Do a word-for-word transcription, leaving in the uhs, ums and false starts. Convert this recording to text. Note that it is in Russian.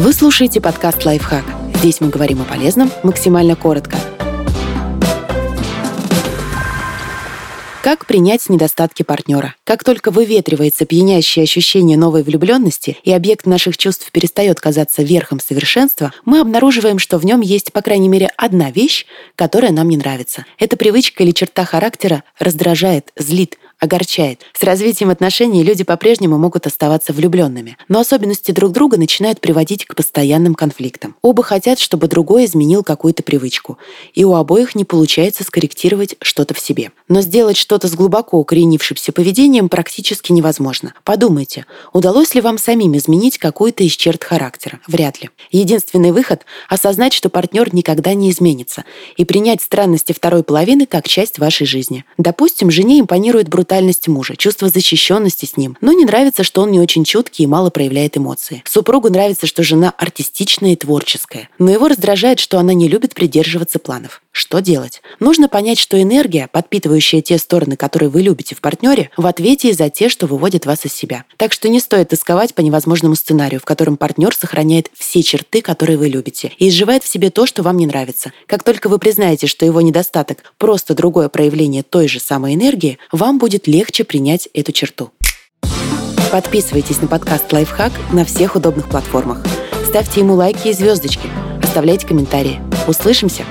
Вы слушаете подкаст «Лайфхак». Здесь мы говорим о полезном максимально коротко. Как принять недостатки партнера? Как только выветривается пьянящее ощущение новой влюбленности и объект наших чувств перестает казаться верхом совершенства, мы обнаруживаем, что в нем есть, по крайней мере, одна вещь, которая нам не нравится. Эта привычка или черта характера раздражает, злит, огорчает. С развитием отношений люди по-прежнему могут оставаться влюбленными, но особенности друг друга начинают приводить к постоянным конфликтам. Оба хотят, чтобы другой изменил какую-то привычку, и у обоих не получается скорректировать что-то в себе. Но сделать что-то с глубоко укоренившимся поведением практически невозможно. Подумайте, удалось ли вам самим изменить какую-то из черт характера? Вряд ли. Единственный выход – осознать, что партнер никогда не изменится, и принять странности второй половины как часть вашей жизни. Допустим, жене импонирует брутальность, Брутальность мужа, чувство защищенности с ним, но не нравится, что он не очень чуткий и мало проявляет эмоции. Супругу нравится, что жена артистичная и творческая, но его раздражает, что она не любит придерживаться планов. Что делать? Нужно понять, что энергия, подпитывающая те стороны, которые вы любите в партнере, в ответе и за те, что выводят вас из себя. Так что не стоит тосковать по невозможному сценарию, в котором партнер сохраняет все черты, которые вы любите, и изживает в себе то, что вам не нравится. Как только вы признаете, что его недостаток – просто другое проявление той же самой энергии, вам будет легче принять эту черту. Подписывайтесь на подкаст «Лайфхак» на всех удобных платформах. Ставьте ему лайки и звездочки. Оставляйте комментарии. Услышимся!